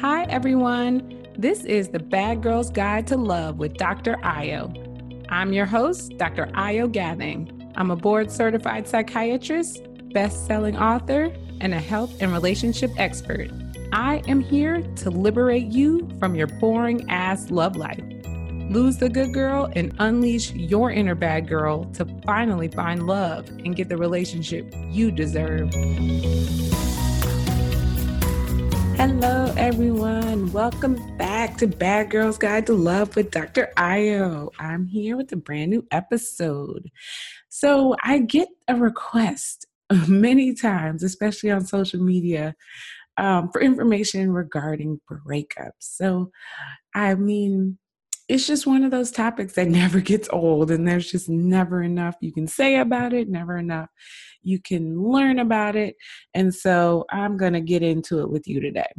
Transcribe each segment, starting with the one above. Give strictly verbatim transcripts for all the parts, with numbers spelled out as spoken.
Hi, everyone. This is the Bad Girl's Guide to Love with Doctor Ayo. I'm your host, Doctor Ayo Gathing. I'm a board-certified psychiatrist, best-selling author, and a health and relationship expert. I am here to liberate you from your boring-ass love life. Lose the good girl and unleash your inner bad girl to finally find love and get the relationship you deserve. Hello, everyone. Welcome back to Bad Girl's Guide to Love with Doctor Ayo. I'm here with a brand new episode. So I get a request many times, especially on social media, um, for information regarding breakups. So, I mean, it's just one of those topics that never gets old, and there's just never enough you can say about it, never enough you can learn about it. And so I'm going to get into it with you today.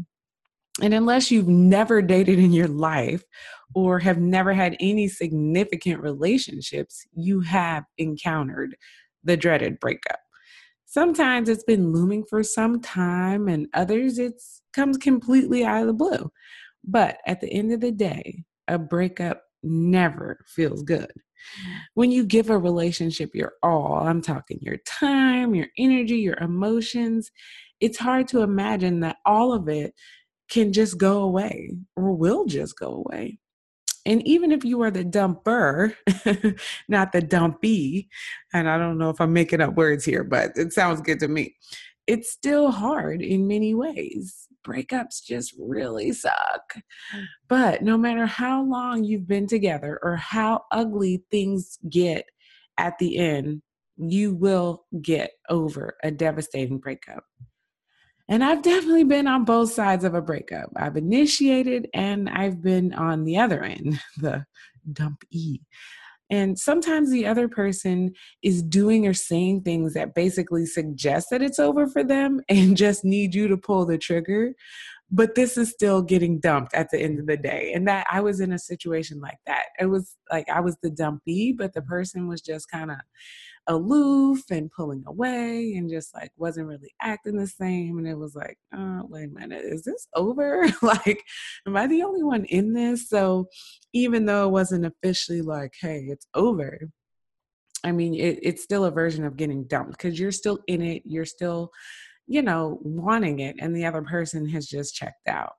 And unless you've never dated in your life or have never had any significant relationships, you have encountered the dreaded breakup. Sometimes it's been looming for some time, and others it comes completely out of the blue. But at the end of the day, a breakup never feels good. When you give a relationship your all, I'm talking your time, your energy, your emotions, it's hard to imagine that all of it can just go away or will just go away. And even if you are the dumper, not the dumpy, and I don't know if I'm making up words here, but it sounds good to me, it's still hard in many ways. Breakups just really suck. But no matter how long you've been together or how ugly things get at the end, you will get over a devastating breakup. And I've definitely been on both sides of a breakup. I've initiated and I've been on the other end, the dumpy. And sometimes the other person is doing or saying things that basically suggest that it's over for them and just need you to pull the trigger. But this is still getting dumped at the end of the day. And that I was in a situation like that. It was like I was the dumpy, but the person was just kind of aloof and pulling away and just like wasn't really acting the same. And it was like, oh, wait a minute, is this over? Like, am I the only one in this? So even though it wasn't officially like, hey, it's over, I mean, it, it's still a version of getting dumped because you're still in it. You're still, you know, wanting it, and the other person has just checked out.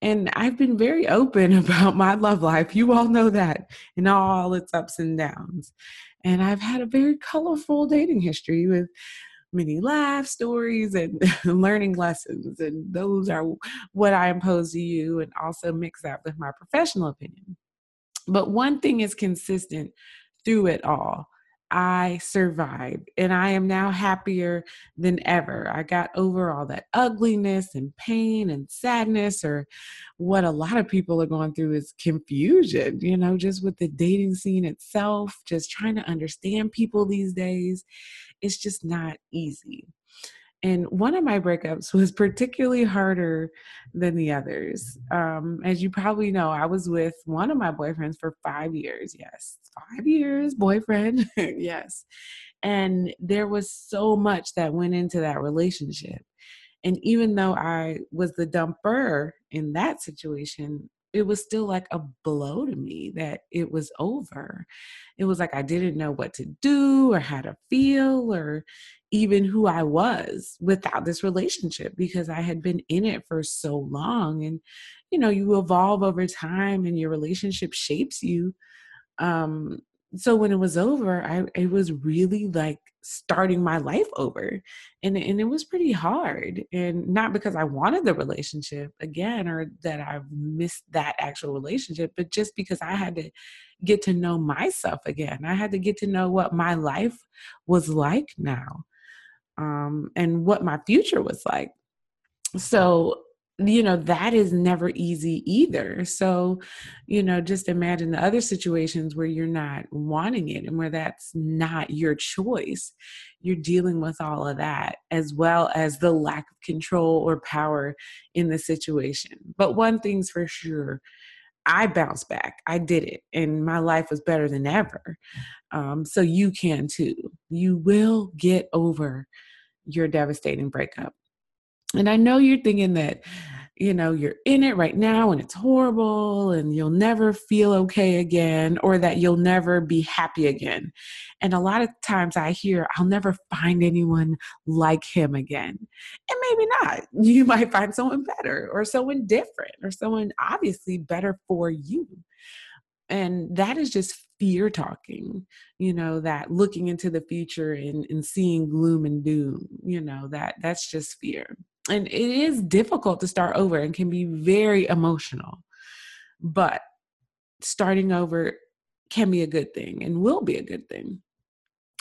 And I've been very open about my love life. You all know that, and all its ups and downs. And I've had a very colorful dating history with many laugh stories and learning lessons. And those are what I impose to you and also mix that with my professional opinion. But one thing is consistent through it all. I survived, and I am now happier than ever. I got over all that ugliness and pain and sadness, or what a lot of people are going through is confusion, you know, just with the dating scene itself, just trying to understand people these days. It's just not easy. And one of my breakups was particularly harder than the others. Um, as you probably know, I was with one of my boyfriends for five years. Yes, five years, boyfriend. Yes. And there was so much that went into that relationship. And even though I was the dumper in that situation, it was still like a blow to me that it was over. It was like I didn't know what to do or how to feel or even who I was without this relationship because I had been in it for so long. And, you know, you evolve over time and your relationship shapes you. Um, so when it was over, I it was really like starting my life over. And, and it was pretty hard. And not because I wanted the relationship again or that I missed that actual relationship, but just because I had to get to know myself again. I had to get to know what my life was like now. Um, and what my future was like. So, you know, that is never easy either. So, you know, just imagine the other situations where you're not wanting it and where that's not your choice. You're dealing with all of that as well as the lack of control or power in the situation. But one thing's for sure, I bounced back. I did it. And my life was better than ever. Um, so you can too. You will get over your devastating breakup. And I know you're thinking that, you know, you're in it right now and it's horrible and you'll never feel okay again, or that you'll never be happy again. And a lot of times I hear, I'll never find anyone like him again. And maybe not. You might find someone better or someone different or someone obviously better for you. And that is just fear talking, you know, that looking into the future and, and seeing gloom and doom, you know, that that's just fear. And it is difficult to start over and can be very emotional, but starting over can be a good thing and will be a good thing.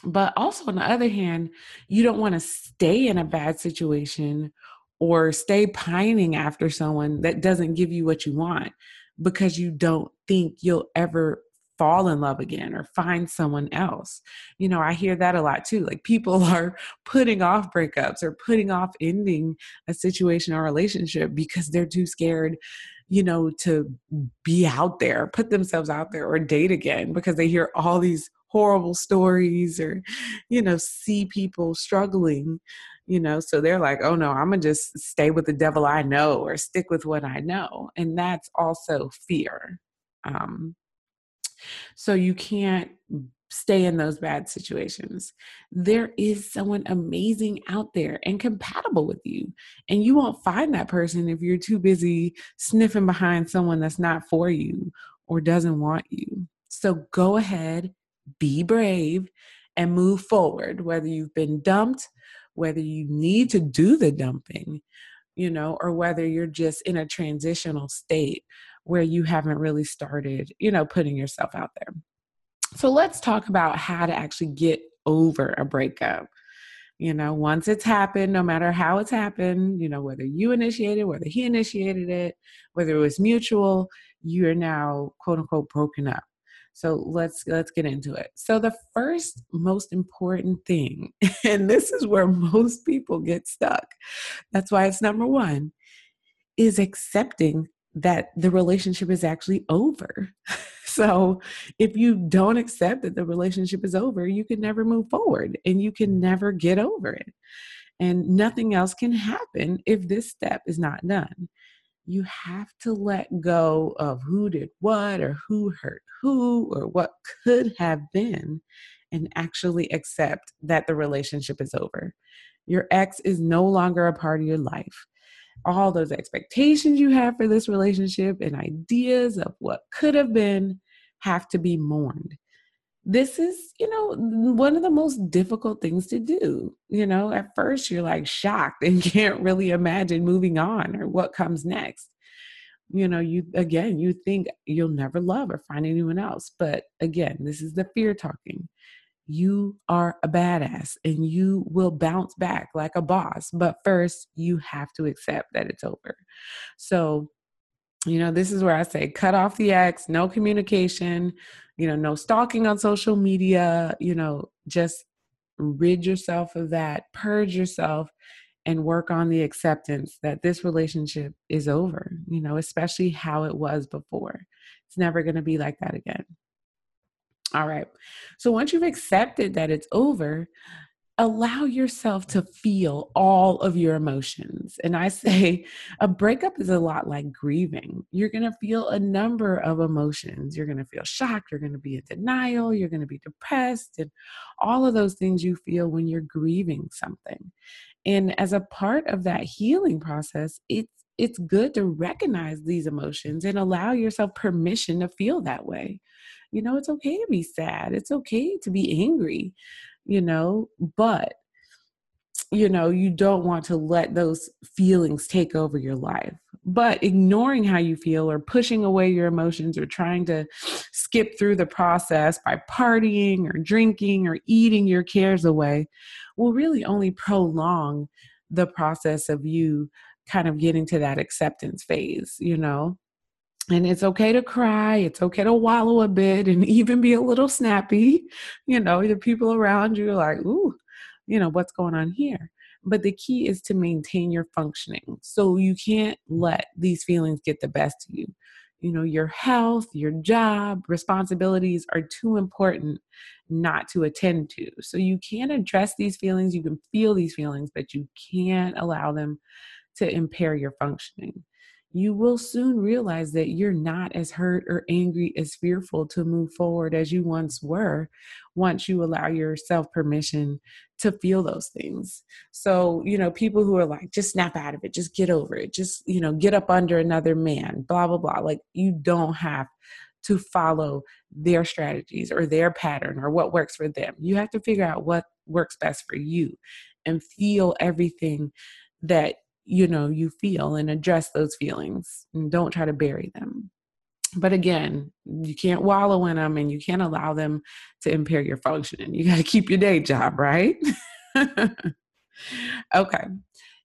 But also on the other hand, you don't want to stay in a bad situation or stay pining after someone that doesn't give you what you want, because you don't think you'll ever fall in love again or find someone else. You know, I hear that a lot too. Like people are putting off breakups or putting off ending a situation or relationship because they're too scared, you know, to be out there, put themselves out there or date again, because they hear all these horrible stories or, you know, see people struggling, you know, so they're like, oh no, I'm gonna just stay with the devil I know or stick with what I know. And that's also fear. Um, So you can't stay in those bad situations. There is someone amazing out there and compatible with you. And you won't find that person if you're too busy sniffing behind someone that's not for you or doesn't want you. So go ahead, be brave, and move forward, whether you've been dumped, whether you need to do the dumping, you know, or whether you're just in a transitional state where you haven't really started, you know, putting yourself out there. So let's talk about how to actually get over a breakup. You know, once it's happened, no matter how it's happened, you know, whether you initiated, whether he initiated it, whether it was mutual, you are now quote unquote broken up. So let's, let's get into it. So the first most important thing, and this is where most people get stuck, that's why it's number one, is accepting that the relationship is actually over. So if you don't accept that the relationship is over, you can never move forward and you can never get over it. And nothing else can happen if this step is not done. You have to let go of who did what or who hurt who or what could have been, and actually accept that the relationship is over. Your ex is no longer a part of your life. All those expectations you have for this relationship and ideas of what could have been have to be mourned. This is, you know, one of the most difficult things to do. You know, at first you're like shocked and can't really imagine moving on or what comes next. You know, you, again, you think you'll never love or find anyone else. But again, this is the fear talking. You are a badass and you will bounce back like a boss. But first, you have to accept that it's over. So, you know, this is where I say cut off the ex, no communication, you know, no stalking on social media, you know, just rid yourself of that, purge yourself, and work on the acceptance that this relationship is over, you know, especially how it was before. It's never going to be like that again. All right. So once you've accepted that it's over, allow yourself to feel all of your emotions. And I say a breakup is a lot like grieving. You're going to feel a number of emotions. You're going to feel shocked. You're going to be in denial. You're going to be depressed, and all of those things you feel when you're grieving something. And as a part of that healing process, it's, it's good to recognize these emotions and allow yourself permission to feel that way. You know, it's okay to be sad. It's okay to be angry, you know, but, you know, you don't want to let those feelings take over your life. But ignoring how you feel or pushing away your emotions or trying to skip through the process by partying or drinking or eating your cares away will really only prolong the process of you kind of getting to that acceptance phase, you know. And it's okay to cry. It's okay to wallow a bit and even be a little snappy. You know, the people around you are like, ooh, you know, what's going on here? But the key is to maintain your functioning. So you can't let these feelings get the best of you. You know, your health, your job, responsibilities are too important not to attend to. So you can address these feelings. You can feel these feelings, but you can't allow them to impair your functioning. You will soon realize that you're not as hurt or angry, as fearful to move forward as you once were, once you allow yourself permission to feel those things. So, you know, people who are like, just snap out of it, just get over it, just, you know, get up under another man, blah, blah, blah. Like, you don't have to follow their strategies or their pattern or what works for them. You have to figure out what works best for you and feel everything that you know, you feel, and address those feelings and don't try to bury them. But again, you can't wallow in them and you can't allow them to impair your functioning. You got to keep your day job, right? Okay.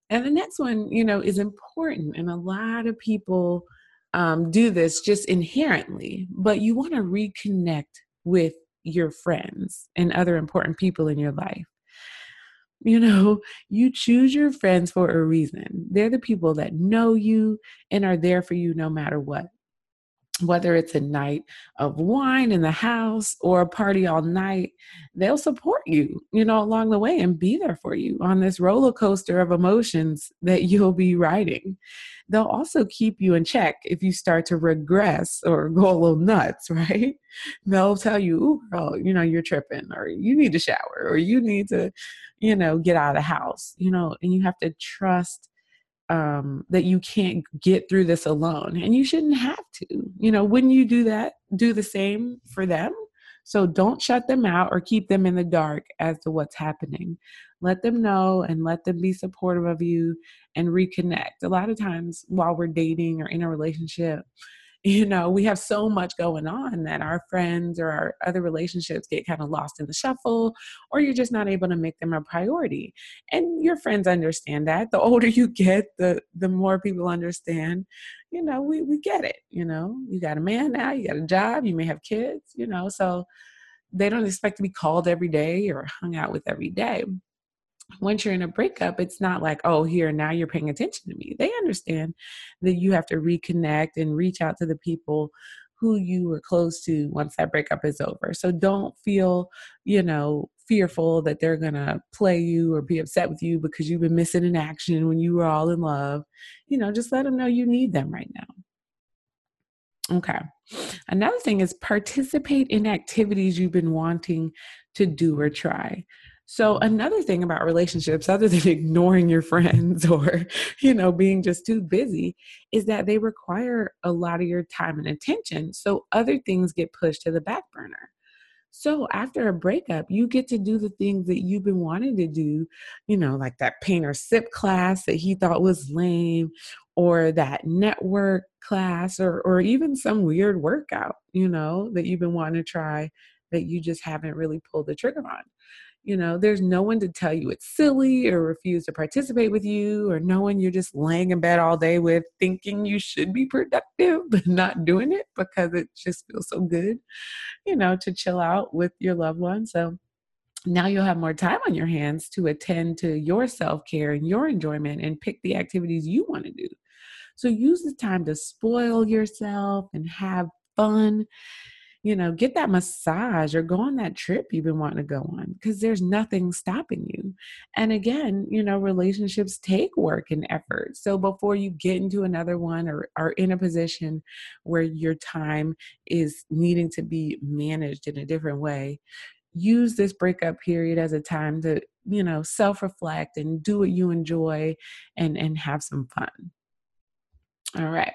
And the next one, you know, is important. And a lot of people um, do this just inherently, but you want to reconnect with your friends and other important people in your life. You know, you choose your friends for a reason. They're the people that know you and are there for you no matter what. Whether it's a night of wine in the house or a party all night, they'll support you, you know, along the way and be there for you on this roller coaster of emotions that you'll be riding. They'll also keep you in check if you start to regress or go a little nuts, right? They'll tell you, ooh, girl, you know, you're tripping, or you need to shower, or you need to, you know, get out of the house, you know, and you have to trust Um, that you can't get through this alone, and you shouldn't have to. You know, wouldn't you do that? Do the same for them? So don't shut them out or keep them in the dark as to what's happening. Let them know and let them be supportive of you and reconnect. A lot of times while we're dating or in a relationship, you know, we have so much going on that our friends or our other relationships get kind of lost in the shuffle, or you're just not able to make them a priority. And your friends understand that. The older you get, the the more people understand, you know, we, we get it. You know, you got a man now, you got a job, you may have kids, you know, so they don't expect to be called every day or hung out with every day. Once you're in a breakup, it's not like, oh, here, now you're paying attention to me. They understand that you have to reconnect and reach out to the people who you were close to once that breakup is over. So don't feel, you know, fearful that they're going to play you or be upset with you because you've been missing in action when you were all in love. You know, just let them know you need them right now. Okay. Another thing is participate in activities you've been wanting to do or try. So another thing about relationships, other than ignoring your friends or, you know, being just too busy, is that they require a lot of your time and attention. So other things get pushed to the back burner. So after a breakup, you get to do the things that you've been wanting to do, you know, like that paint or sip class that he thought was lame, or that network class, or, or even some weird workout, you know, that you've been wanting to try that you just haven't really pulled the trigger on. You know, there's no one to tell you it's silly or refuse to participate with you, or no one you're just laying in bed all day with thinking you should be productive but not doing it because it just feels so good, you know, to chill out with your loved one. So now you'll have more time on your hands to attend to your self-care and your enjoyment and pick the activities you want to do. So use the time to spoil yourself and have fun. You know, get that massage or go on that trip you've been wanting to go on, because there's nothing stopping you. And again, you know, relationships take work and effort. So before you get into another one or are in a position where your time is needing to be managed in a different way, use this breakup period as a time to, you know, self-reflect and do what you enjoy and, and have some fun. All right.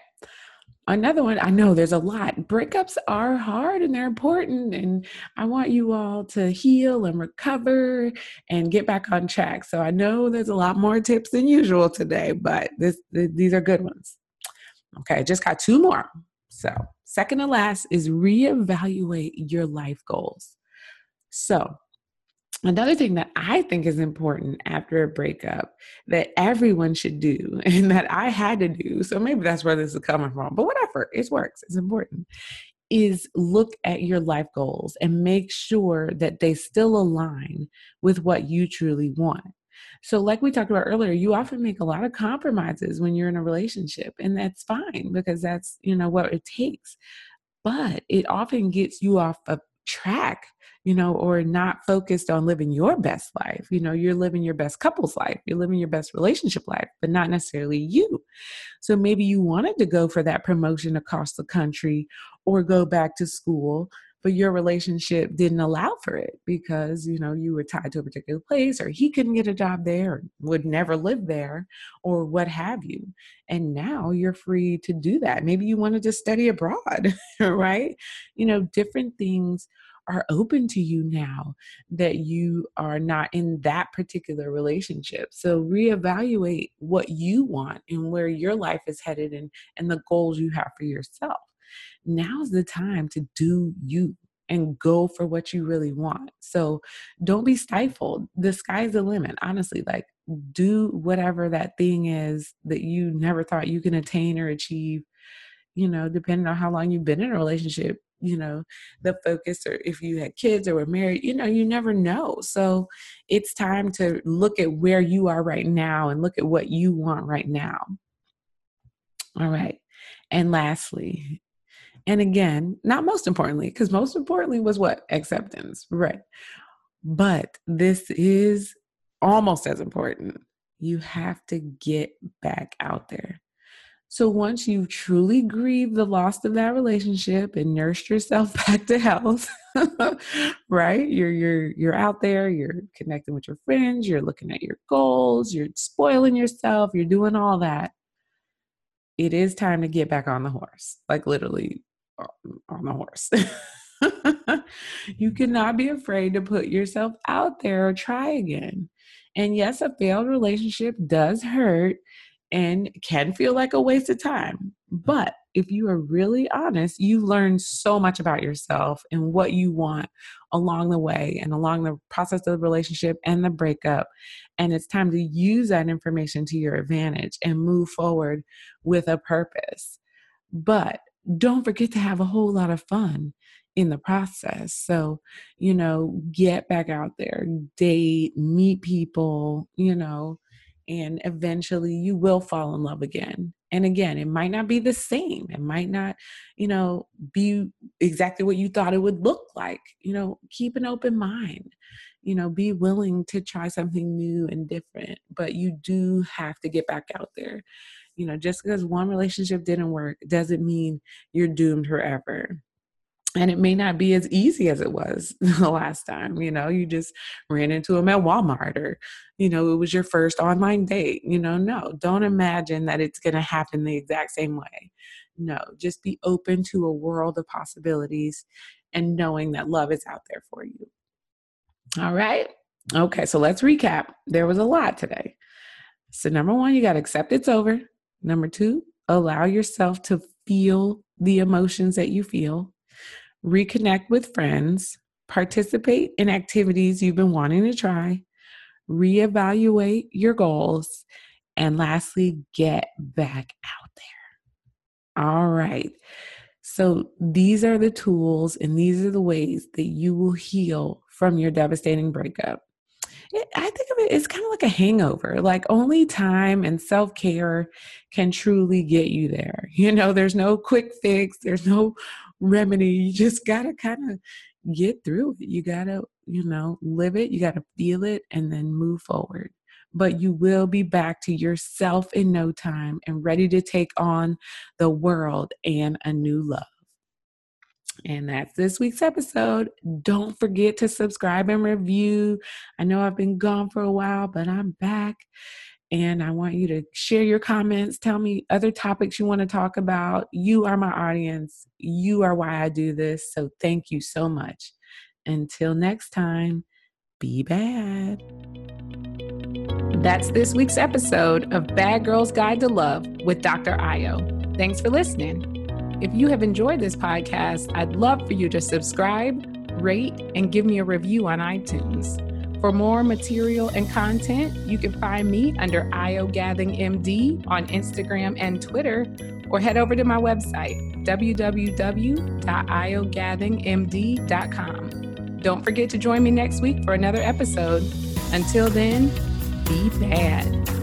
Another one, I know there's a lot. Breakups are hard and they're important, and I want you all to heal and recover and get back on track. So I know there's a lot more tips than usual today, but this, th- these are good ones. Okay, just got two more. So second to last is reevaluate your life goals. So another thing that I think is important after a breakup that everyone should do, and that I had to do, so maybe that's where this is coming from, but whatever, it works, it's important, is look at your life goals and make sure that they still align with what you truly want. So like we talked about earlier, you often make a lot of compromises when you're in a relationship, and that's fine because that's, you know, what it takes, but it often gets you off of track. you know, or not focused on living your best life. You know, you're living your best couple's life, you're living your best relationship life, but not necessarily you. So maybe you wanted to go for that promotion across the country or go back to school, but your relationship didn't allow for it because, you know, you were tied to a particular place, or he couldn't get a job there, or would never live there, or what have you. And now you're free to do that. Maybe you wanted to study abroad, right? You know, different things are open to you now that you are not in that particular relationship. So reevaluate what you want and where your life is headed, and, and the goals you have for yourself. Now's the time to do you and go for what you really want. So don't be stifled. The sky's the limit. Honestly, like, do whatever that thing is that you never thought you can attain or achieve, you know, depending on how long you've been in a relationship, you know, the focus, or if you had kids or were married, you know, you never know. So it's time to look at where you are right now and look at what you want right now. All right. And lastly, and again, not most importantly, because most importantly was what? Acceptance, right? But this is almost as important. You have to get back out there. So once you've truly grieved the loss of that relationship and nursed yourself back to health, right? You're, you're, you're out there, you're connecting with your friends, you're looking at your goals, you're spoiling yourself, you're doing all that. It is time to get back on the horse, like literally on the horse. You cannot be afraid to put yourself out there or try again. And yes, a failed relationship does hurt and can feel like a waste of time. But if you are really honest, you learn so much about yourself and what you want along the way and along the process of the relationship and the breakup. And it's time to use that information to your advantage and move forward with a purpose. But don't forget to have a whole lot of fun in the process. So, you know, get back out there, date, meet people, you know, and eventually you will fall in love again. And again, it might not be the same. It might not, you know, be exactly what you thought it would look like. You know, keep an open mind. You know, be willing to try something new and different. But you do have to get back out there. You know, just because one relationship didn't work doesn't mean you're doomed forever. And it may not be as easy as it was the last time. You know, you just ran into them at Walmart, or, you know, it was your first online date. You know, no, don't imagine that it's going to happen the exact same way. No, just be open to a world of possibilities and knowing that love is out there for you. All right. Okay. So let's recap. There was a lot today. So number one, you got to accept it's over. Number two, allow yourself to feel the emotions that you feel. Reconnect with friends, participate in activities you've been wanting to try, reevaluate your goals, and lastly, get back out there. All right. So these are the tools and these are the ways that you will heal from your devastating breakup. It, I think of it as kind of like a hangover, like only time and self-care can truly get you there. You know, there's no quick fix. There's no remedy. You just got to kind of get through it. You got to, you know, live it. You got to feel it and then move forward. But you will be back to yourself in no time and ready to take on the world and a new love. And that's this week's episode. Don't forget to subscribe and review. I know I've been gone for a while, but I'm back. And I want you to share your comments. Tell me other topics you want to talk about. You are my audience. You are why I do this. So thank you so much. Until next time, be bad. That's this week's episode of Bad Girl's Guide to Love with Doctor Ayo. Thanks for listening. If you have enjoyed this podcast, I'd love for you to subscribe, rate, and give me a review on iTunes. For more material and content, you can find me under I O Gathing M D on Instagram and Twitter, or head over to my website, w w w dot I O Gathing M D dot com. Don't forget to join me next week for another episode. Until then, be bad.